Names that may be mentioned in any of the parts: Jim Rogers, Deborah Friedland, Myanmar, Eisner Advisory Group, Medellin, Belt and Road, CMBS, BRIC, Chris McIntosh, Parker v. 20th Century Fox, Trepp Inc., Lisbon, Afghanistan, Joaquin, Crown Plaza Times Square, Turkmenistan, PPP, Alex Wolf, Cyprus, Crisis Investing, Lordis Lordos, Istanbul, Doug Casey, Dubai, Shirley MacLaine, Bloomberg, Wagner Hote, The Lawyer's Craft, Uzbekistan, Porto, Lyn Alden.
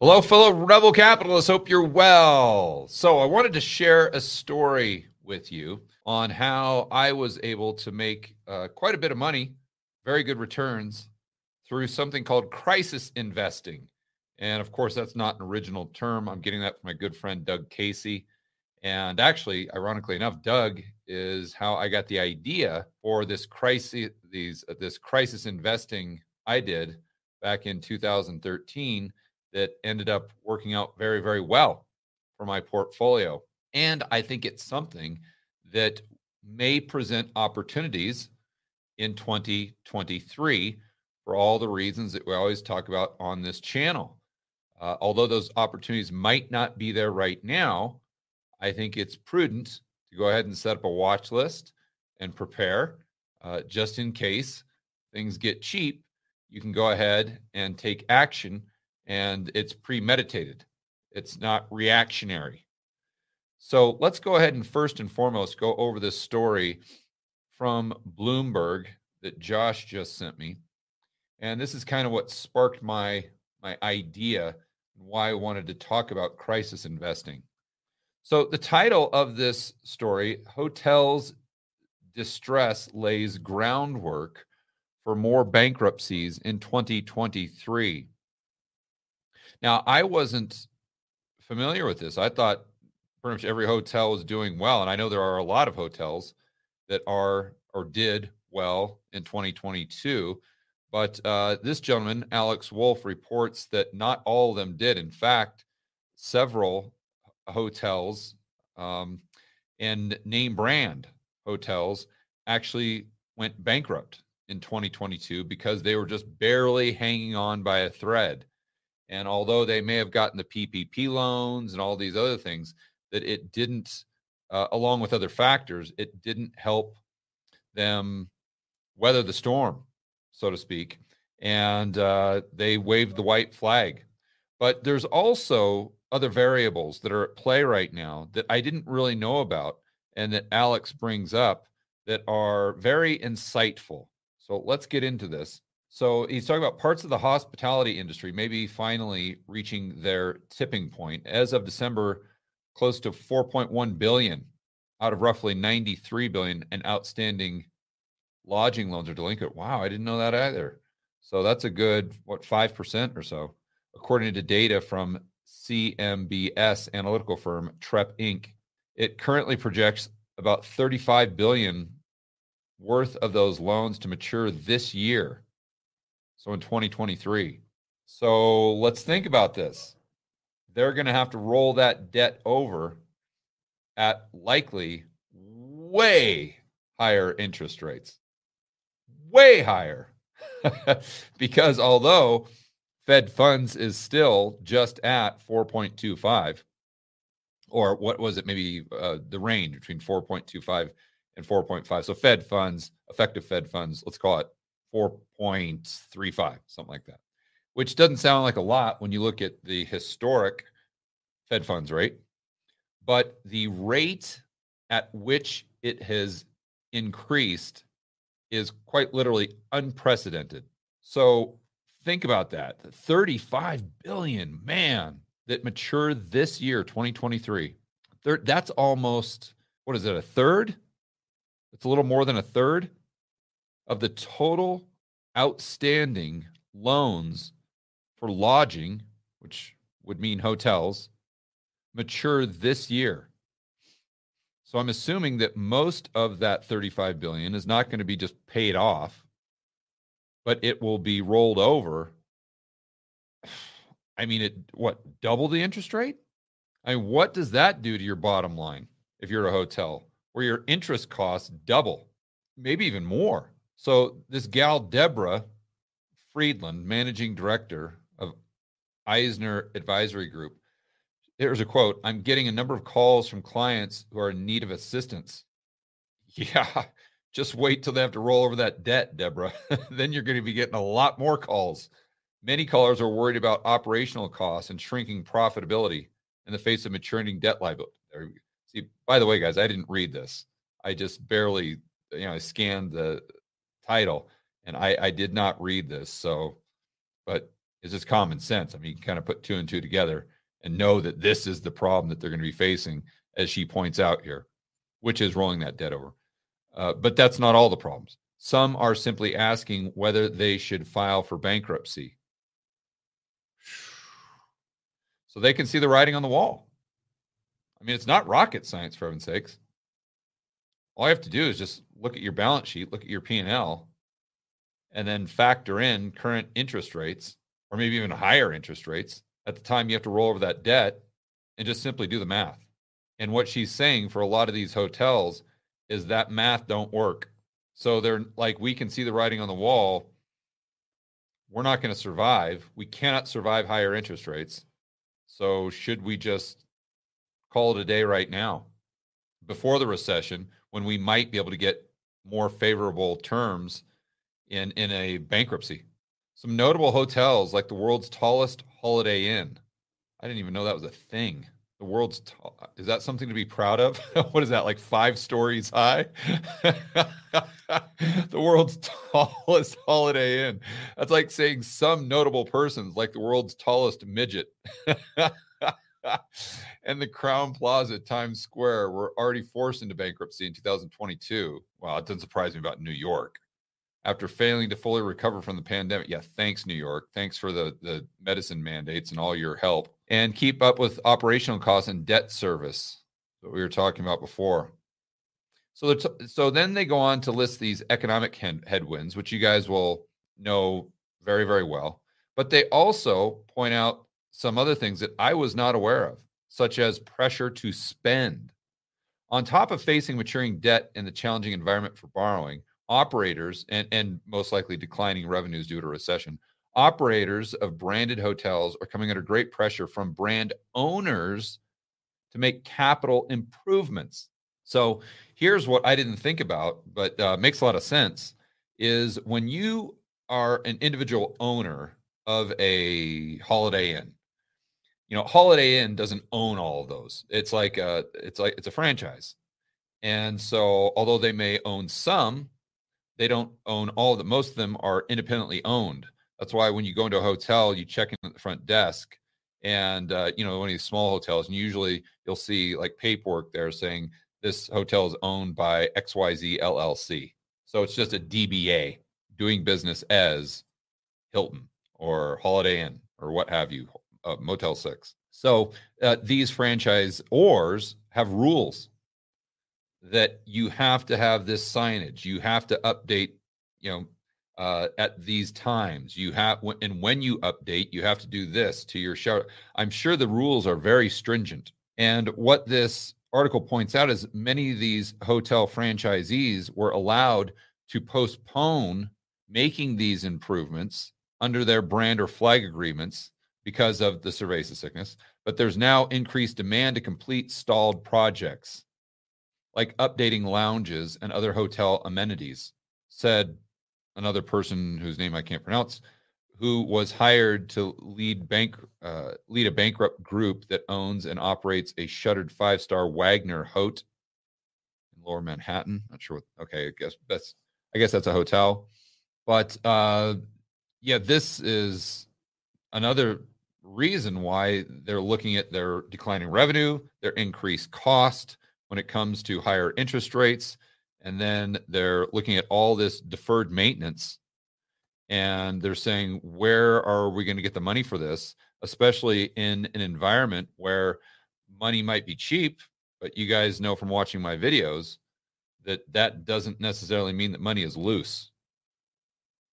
Hello, fellow Rebel Capitalists. Hope you're well. So I wanted to share a story with you on how I was able to make quite a bit of money, very good returns, through something called crisis investing. And of course, that's not an original term. I'm getting that from my good friend, Doug Casey. And actually, ironically enough, Doug is how I got the idea for this crisis investing I did back in 2013 that ended up working out very, very well for my portfolio. And I think it's something that may present opportunities in 2023 for all the reasons that we always talk about on this channel. Although those opportunities might not be there right now, I think it's prudent to go ahead and set up a watch list and prepare just in case things get cheap. You can go ahead and take action, and it's premeditated. It's not reactionary. So let's go ahead and first and foremost go over this story from Bloomberg that Josh just sent me. And this is kind of what sparked my idea and why I wanted to talk about crisis investing. So the title of this story, Hotels Distress Lays Groundwork for More Bankruptcies in 2023. Now, I wasn't familiar with this. I thought pretty much every hotel was doing well. And I know there are a lot of hotels that are or did well in 2022. But this gentleman, Alex Wolf, reports that not all of them did. In fact, several hotels and name brand hotels actually went bankrupt in 2022 because they were just barely hanging on by a thread. And although they may have gotten the PPP loans and all these other things, that it didn't, along with other factors, it didn't help them weather the storm, so to speak. And they waved the white flag. But there's also other variables that are at play right now that I didn't really know about and that Alex brings up that are very insightful. So let's get into this. So he's talking about parts of the hospitality industry maybe finally reaching their tipping point. As of December, close to 4.1 billion out of roughly 93 billion in outstanding lodging loans are delinquent. Wow, I didn't know that either. So that's a good, 5% or so, according to data from CMBS analytical firm Trepp Inc. It currently projects about 35 billion worth of those loans to mature this year. So in 2023. So let's think about this. They're going to have to roll that debt over at likely way higher interest rates. Way higher. Because although Fed funds is still just at 4.25, or what was it? Maybe the range between 4.25 and 4.5. So Fed funds, effective Fed funds, let's call it 4.35, something like that, which doesn't sound like a lot when you look at the historic Fed funds rate, but the rate at which it has increased is quite literally unprecedented. So think about that. The 35 billion, man, that mature this year, 2023. That's almost, what is it, a third? It's a little more than a third of the total outstanding loans for lodging, which would mean hotels, mature this year. So I'm assuming that most of that 35 billion is not going to be just paid off, but it will be rolled over. I mean, double the interest rate? I mean, what does that do to your bottom line if you're a hotel where your interest costs double, maybe even more? So this gal, Deborah Friedland, managing director of Eisner Advisory Group, there's a quote, "I'm getting a number of calls from clients who are in need of assistance." Yeah, just wait till they have to roll over that debt, Deborah. Then you're going to be getting a lot more calls. Many callers are worried about operational costs and shrinking profitability in the face of maturing debt liability. See, by the way, guys, I didn't read this. I just barely, I scanned the title, and I did not read this. So, but is just common sense. I mean, you kind of put two and two together and know that this is the problem that they're going to be facing, as she points out here, which is rolling that debt over. But that's not all the problems. Some are simply asking whether they should file for bankruptcy. So they can see the writing on the wall. I mean, it's not rocket science, for heaven's sakes. All you have to do is just look at your balance sheet, look at your P&L, and then factor in current interest rates, or maybe even higher interest rates, at the time you have to roll over that debt, and just simply do the math. And what she's saying for a lot of these hotels is that math don't work. So they're like, we can see the writing on the wall. We're not going to survive. We cannot survive higher interest rates. So should we just call it a day right now before the recession, when we might be able to get more favorable terms in a bankruptcy? Some notable hotels like the world's tallest Holiday Inn. I didn't even know that was a thing. The world's is that something to be proud of? What is that, like 5 stories high? The world's tallest Holiday Inn. That's like saying some notable person's like the world's tallest midget. And the Crown Plaza Times Square were already forced into bankruptcy in 2022. Wow, it doesn't surprise me about New York. After failing to fully recover from the pandemic. Yeah, thanks, New York. Thanks for the medicine mandates and all your help. And keep up with operational costs and debt service that we were talking about before. So then they go on to list these economic headwinds, which you guys will know very, very well. But they also point out some other things that I was not aware of, such as pressure to spend. On top of facing maturing debt and the challenging environment for borrowing, operators, and most likely declining revenues due to recession, operators of branded hotels are coming under great pressure from brand owners to make capital improvements. So here's what I didn't think about, but makes a lot of sense, is when you are an individual owner of a Holiday Inn, you know, Holiday Inn doesn't own all of those. It's a franchise. And so although they may own some, they don't own all of them. Most of them are independently owned. That's why when you go into a hotel, you check in at the front desk, and one of these small hotels, and usually you'll see like paperwork there saying this hotel is owned by XYZ LLC. So it's just a DBA, doing business as Hilton or Holiday Inn or what have you, Motel 6. So these franchisors have rules that you have to have this signage. You have to update, at these times. And when you update, you have to do this to your shower. I'm sure the rules are very stringent. And what this article points out is many of these hotel franchisees were allowed to postpone making these improvements under their brand or flag agreements because of the cerveza sickness. But there's now increased demand to complete stalled projects, like updating lounges and other hotel amenities, said another person whose name I can't pronounce, who was hired to lead a bankrupt group that owns and operates a shuttered 5-star Wagner Hote in Lower Manhattan. Not sure what. Okay, I guess that's a hotel, but this is another reason why they're looking at their declining revenue, their increased cost when it comes to higher interest rates. And then they're looking at all this deferred maintenance, and they're saying, where are we going to get the money for this, especially in an environment where money might be cheap, but you guys know from watching my videos that doesn't necessarily mean that money is loose.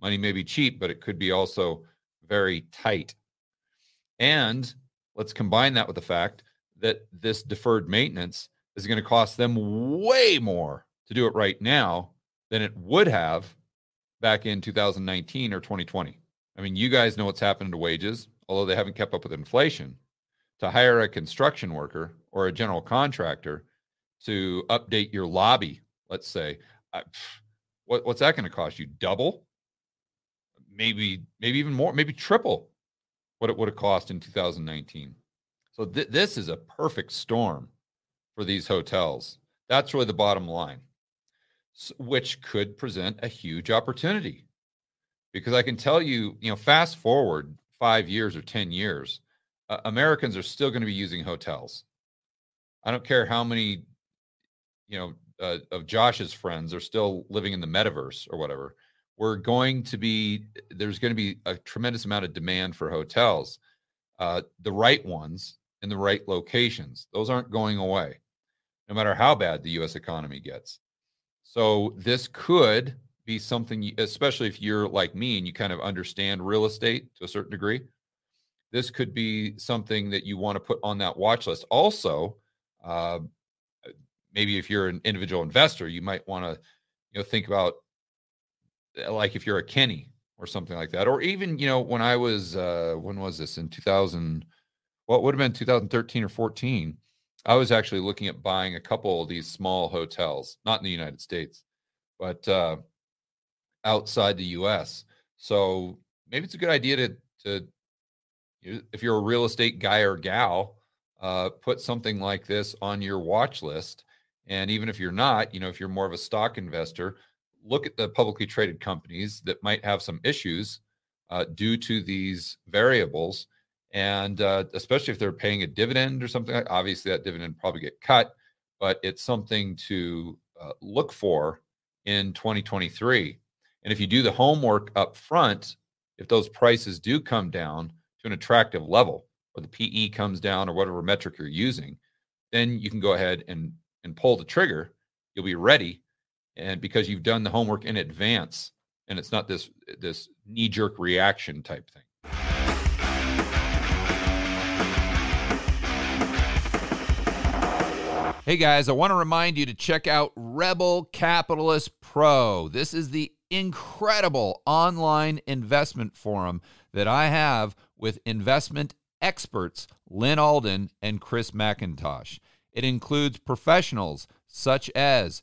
Money may be cheap, but it could be also very tight. And let's combine that with the fact that this deferred maintenance is going to cost them way more to do it right now than it would have back in 2019 or 2020. I mean, you guys know what's happened to wages, although they haven't kept up with inflation. To hire a construction worker or a general contractor to update your lobby, let's say, what's that going to cost you? Double? Maybe even more, maybe triple what it would have cost in 2019. So this is a perfect storm for these hotels. That's really the bottom line, which could present a huge opportunity, because I can tell you, fast forward 5 years or 10 years, Americans are still going to be using hotels. I don't care how many, of Josh's friends are still living in the metaverse or whatever. There's going to be a tremendous amount of demand for hotels, the right ones in the right locations. Those aren't going away, no matter how bad the U.S. economy gets. So this could be something, especially if you're like me and you kind of understand real estate to a certain degree, this could be something that you want to put on that watch list. Also, maybe if you're an individual investor, you might want to, think about, like, if you're a Kenny or something like that, or even, when I was, when was this, in 2000, what would have been 2013 or 14, I was actually looking at buying a couple of these small hotels, not in the United States, but outside the U.S. So maybe it's a good idea to if you're a real estate guy or gal, put something like this on your watch list. And even if you're not, if you're more of a stock investor, look at the publicly traded companies that might have some issues due to these variables. And especially if they're paying a dividend or something, obviously that dividend probably get cut, but it's something to look for in 2023. And if you do the homework up front, if those prices do come down to an attractive level, or the PE comes down, or whatever metric you're using, then you can go ahead and pull the trigger. You'll be ready. And because you've done the homework in advance, and it's not this knee-jerk reaction type thing. Hey guys, I want to remind you to check out Rebel Capitalist Pro. This is the incredible online investment forum that I have with investment experts Lyn Alden and Chris McIntosh. It includes professionals such as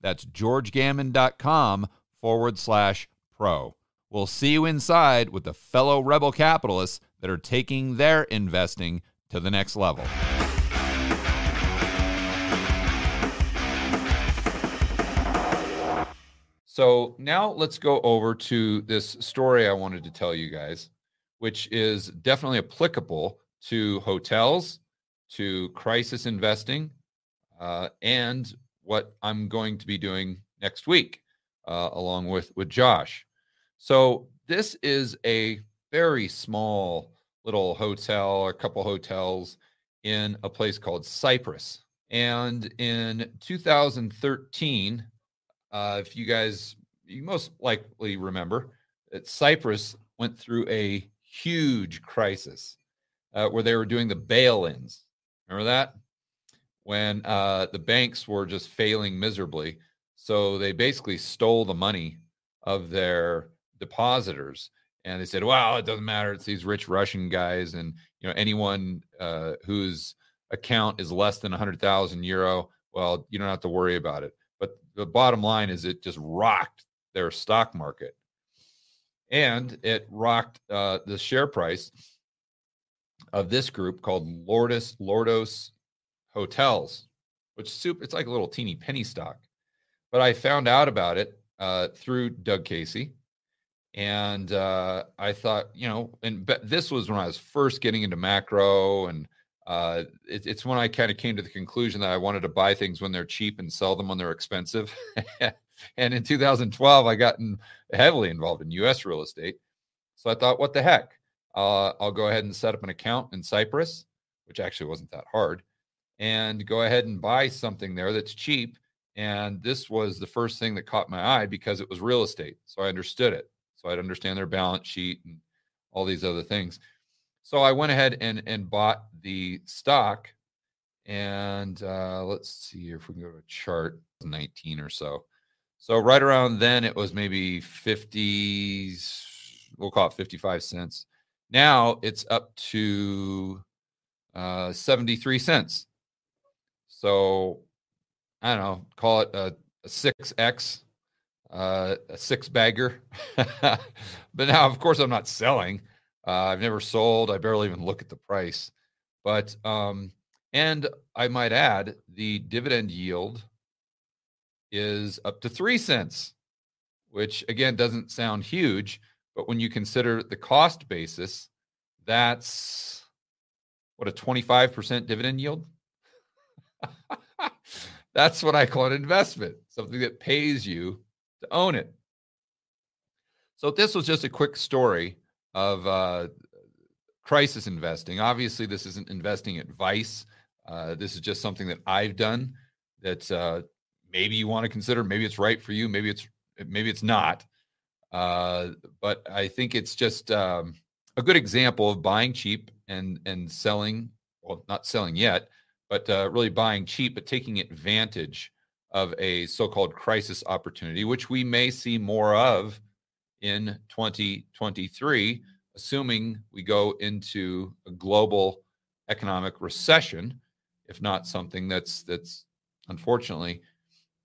That's georgegammon.com/pro. We'll see you inside with the fellow Rebel Capitalists that are taking their investing to the next level. So now let's go over to this story I wanted to tell you guys, which is definitely applicable to hotels, to crisis investing, and what I'm going to be doing next week, along with Josh. So this is a very small little hotel, or a couple hotels in a place called Cyprus. And in 2013, if you most likely remember that Cyprus went through a huge crisis. Where they were doing the bail-ins. Remember that? When the banks were just failing miserably. So they basically stole the money of their depositors. And they said, well, it doesn't matter. It's these rich Russian guys. And anyone whose account is less than 100,000 euro, well, you don't have to worry about it. But the bottom line is it just rocked their stock market. And it rocked the share price of this group called Lordis Lordos Hotels, it's like a little teeny penny stock. But I found out about it through Doug Casey. And I thought, this was when I was first getting into macro. And it's when I kind of came to the conclusion that I wanted to buy things when they're cheap and sell them when they're expensive. And in 2012, I got heavily involved in U.S. real estate. So I thought, what the heck? I'll go ahead and set up an account in Cyprus, which actually wasn't that hard, and go ahead and buy something there that's cheap. And this was the first thing that caught my eye because it was real estate. So I understood it. So I'd understand their balance sheet and all these other things. So I went ahead and bought the stock. And let's see if we can go to a chart, 19 or so. So right around then it was maybe 50, we'll call it 55 cents. Now it's up to 73 cents. So I don't know, call it a 6X, a six bagger. But now, of course, I'm not selling. I've never sold. I barely even look at the price. But and I might add, the dividend yield is up to 3 cents, which, again, doesn't sound huge. But when you consider the cost basis, that's, what, a 25% dividend yield? That's what I call an investment, something that pays you to own it. So this was just a quick story of crisis investing. Obviously, this isn't investing advice. This is just something that I've done that maybe you want to consider. Maybe it's right for you. Maybe it's not. But I think it's just a good example of buying cheap and selling. Well, not selling yet, but really buying cheap, but taking advantage of a so-called crisis opportunity, which we may see more of in 2023, assuming we go into a global economic recession, if not something that's unfortunately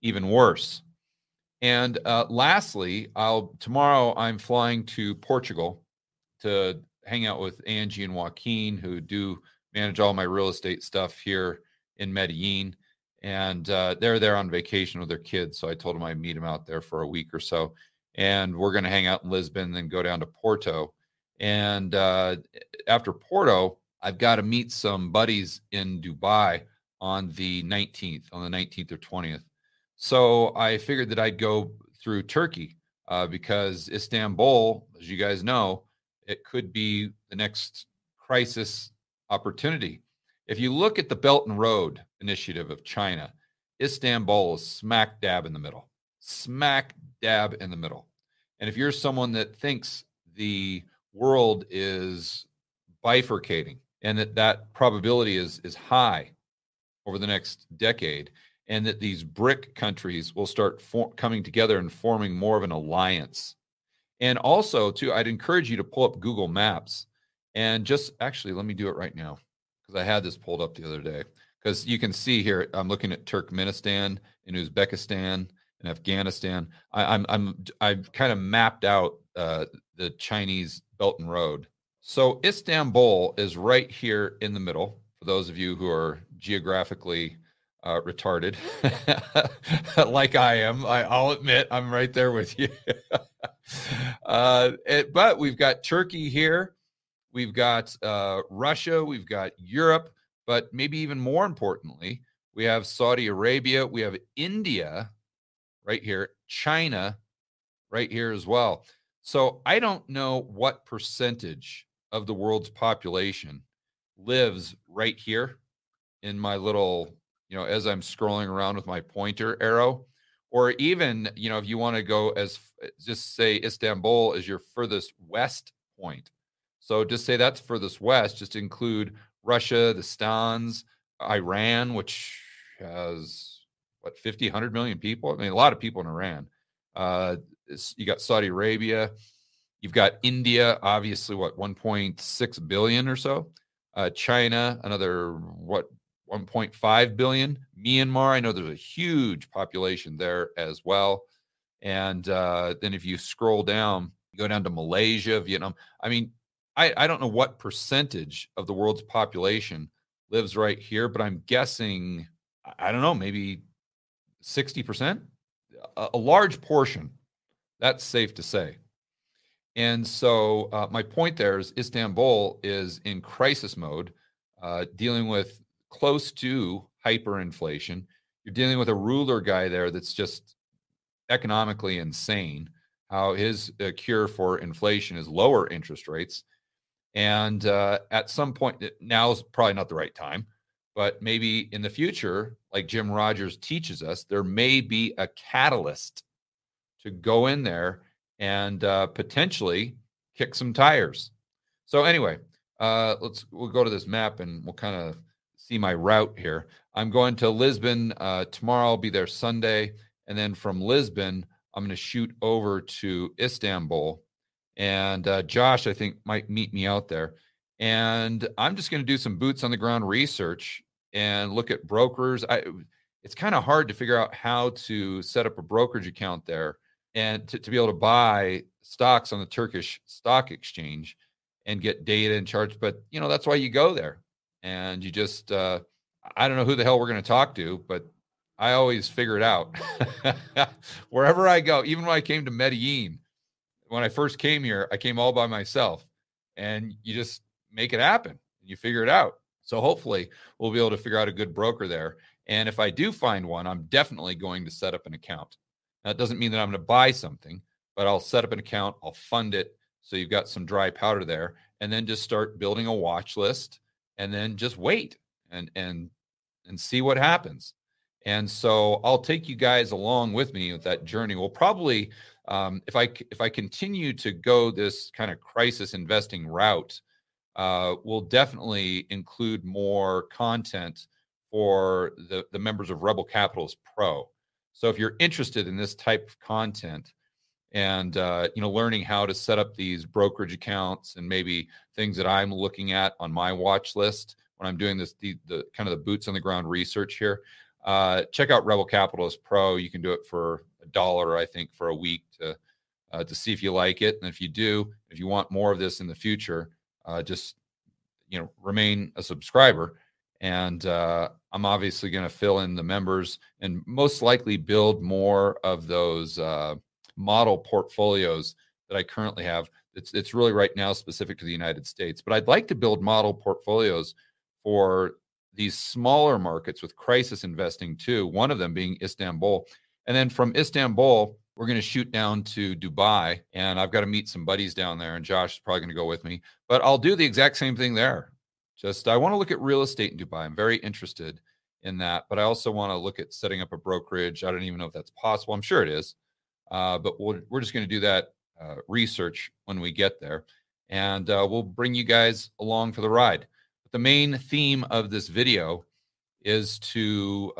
even worse. And lastly, tomorrow I'm flying to Portugal to hang out with Angie and Joaquin, who do manage all my real estate stuff here in Medellin. And they're there on vacation with their kids. So I told them I'd meet them out there for a week or so. And we're going to hang out in Lisbon and then go down to Porto. And after Porto, I've got to meet some buddies in Dubai on the 19th or 20th. So I figured that I'd go through Turkey because Istanbul, as you guys know, it could be the next crisis opportunity. If you look at the Belt and Road initiative of China, Istanbul is smack dab in the middle, And if you're someone that thinks the world is bifurcating and that probability is high over the next decade, and that these BRIC countries will start coming together and forming more of an alliance. And also, too, I'd encourage you to pull up Google Maps and just actually, let me do it right now, because I had this pulled up the other day. Because you can see here, I'm looking at Turkmenistan and Uzbekistan and Afghanistan. I've kind of mapped out the Chinese Belt and Road. So Istanbul is right here in the middle. For those of you who are geographically retarded, like I am, I'll admit I'm right there with you. But we've got Turkey here. We've got Russia, we've got Europe, but maybe even more importantly, we have Saudi Arabia, we have India right here, China right here as well. So I don't know what percentage of the world's population lives right here in my little, you know, as I'm scrolling around with my pointer arrow, or even, you know, if you want to go as just say Istanbul is your furthest west point. So just say that's furthest west, just include Russia, the Stans, Iran, which has, 50, 100 million people? I mean, a lot of people in Iran. You got Saudi Arabia. You've got India, obviously, 1.6 billion or so. China, another, 1.5 billion. Myanmar, I know there's a huge population there as well. And then if you scroll down, you go down to Malaysia, Vietnam. I mean, I don't know what percentage of the world's population lives right here, but I'm guessing, I don't know, maybe 60%, a large portion. That's safe to say. And so my point there is Istanbul is in crisis mode, dealing with close to hyperinflation. You're dealing with a ruler guy there that's just economically insane, how his cure for inflation is lower interest rates. And at some point, now is probably not the right time, but maybe in the future, like Jim Rogers teaches us, there may be a catalyst to go in there and potentially kick some tires. So anyway, we'll go to this map and we'll kind of see my route here. I'm going to Lisbon tomorrow. I'll be there Sunday. And then from Lisbon, I'm going to shoot over to Istanbul. And Josh, I think, might meet me out there. And I'm just going to do some boots on the ground research and look at brokers. It's kind of hard to figure out how to set up a brokerage account there and to be able to buy stocks on the Turkish stock exchange and get data and charts. But, you know, that's why you go there. And you just, I don't know who the hell we're going to talk to, but I always figure it out wherever I go. Even when I came to Medellin, when I first came here, I came all by myself, and you just make it happen and you figure it out. So hopefully we'll be able to figure out a good broker there. And if I do find one, I'm definitely going to set up an account. That doesn't mean that I'm going to buy something, but I'll set up an account. I'll fund it. So you've got some dry powder there, and then just start building a watch list, and then just wait and see what happens. And so I'll take you guys along with me with that journey. We'll probably, if I continue to go this kind of crisis investing route, we'll definitely include more content for the members of Rebel Capitalist Pro. So if you're interested in this type of content and learning how to set up these brokerage accounts and maybe things that I'm looking at on my watch list when I'm doing this, the kind of the boots on the ground research here. Check out Rebel Capitalist Pro. You can do it for $1, I think, for a week to see if you like it. And if you do, if you want more of this in the future, just remain a subscriber. And I'm obviously going to fill in the members and most likely build more of those model portfolios that I currently have. It's really right now specific to the United States, but I'd like to build model portfolios for these smaller markets with crisis investing too, one of them being Istanbul. And then from Istanbul, we're going to shoot down to Dubai, and I've got to meet some buddies down there, and Josh is probably going to go with me, but I'll do the exact same thing there. Just, I want to look at real estate in Dubai. I'm very interested in that, but I also want to look at setting up a brokerage. I don't even know if that's possible. I'm sure it is, but we're just going to do that research when we get there, and we'll bring you guys along for the ride. The main theme of this video is to,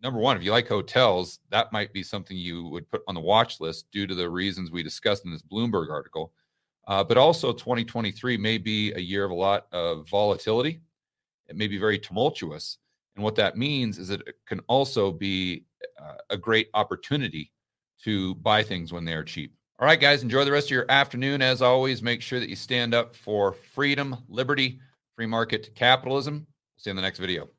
number one, if you like hotels, that might be something you would put on the watch list due to the reasons we discussed in this Bloomberg article. But also 2023 may be a year of a lot of volatility. It may be very tumultuous. And what that means is that it can also be a great opportunity to buy things when they are cheap. All right, guys, enjoy the rest of your afternoon. As always, make sure that you stand up for freedom, liberty, free market capitalism. See you in the next video.